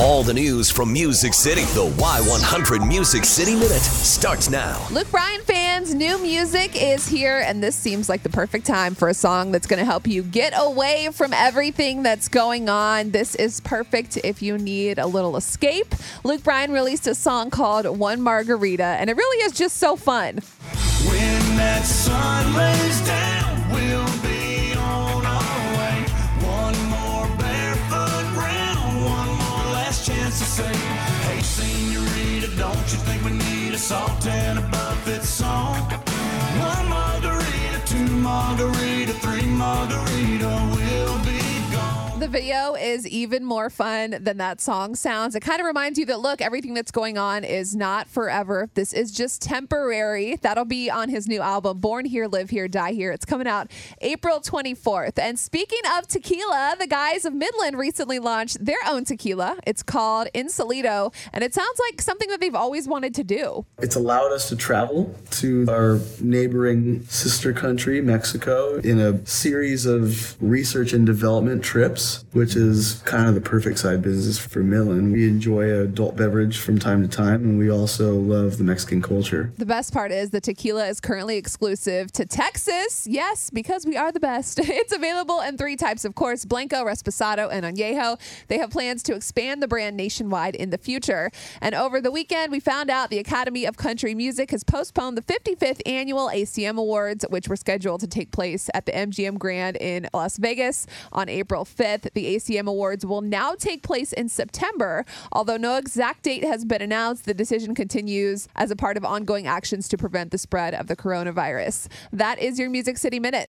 All the news from Music City. The Y100 Music City Minute starts now. Luke Bryan fans, new music is here, and this seems like the perfect time for a song that's going to help you get away from everything that's going on. This is perfect if you need a little escape. Luke Bryan released a song called One Margarita, and it really is just so fun. When that sun lays down, we'll be on our way. One more barefoot round, one more last chance to say, hey, senorita, don't you think we need a salt and a Buffett song? One margarita, two margarita, three margarita, we'll be gone. The video is even more fun than that song sounds. It kind of reminds you that, look, everything that's going on is not forever. This is just temporary. That'll be on his new album, Born Here, Live Here, Die Here. It's coming out April 24th. And speaking of tequila, the guys of Midland recently launched their own tequila. It's called Insolito, and it sounds like something that they've always wanted to do. It's allowed us to travel to our neighboring sister country, Mexico, in a series of research and development trips, which is kind of the perfect side business for Midland. We enjoy an adult beverage from time to time, and we also love the Mexican culture. The best part is the tequila is currently exclusive to Texas. Yes, because we are the best. It's available in three types, of course, Blanco, Reposado, and Añejo. They have plans to expand the brand nationwide in the future. And over the weekend, we found out the Academy of Country Music has postponed the 55th annual ACM Awards, which were scheduled to take place at the MGM Grand in Las Vegas on April 5th. The ACM Awards will now take place in September. Although no exact date has been announced, the decision continues as a part of ongoing actions to prevent the spread of the coronavirus. That is your Music City Minute.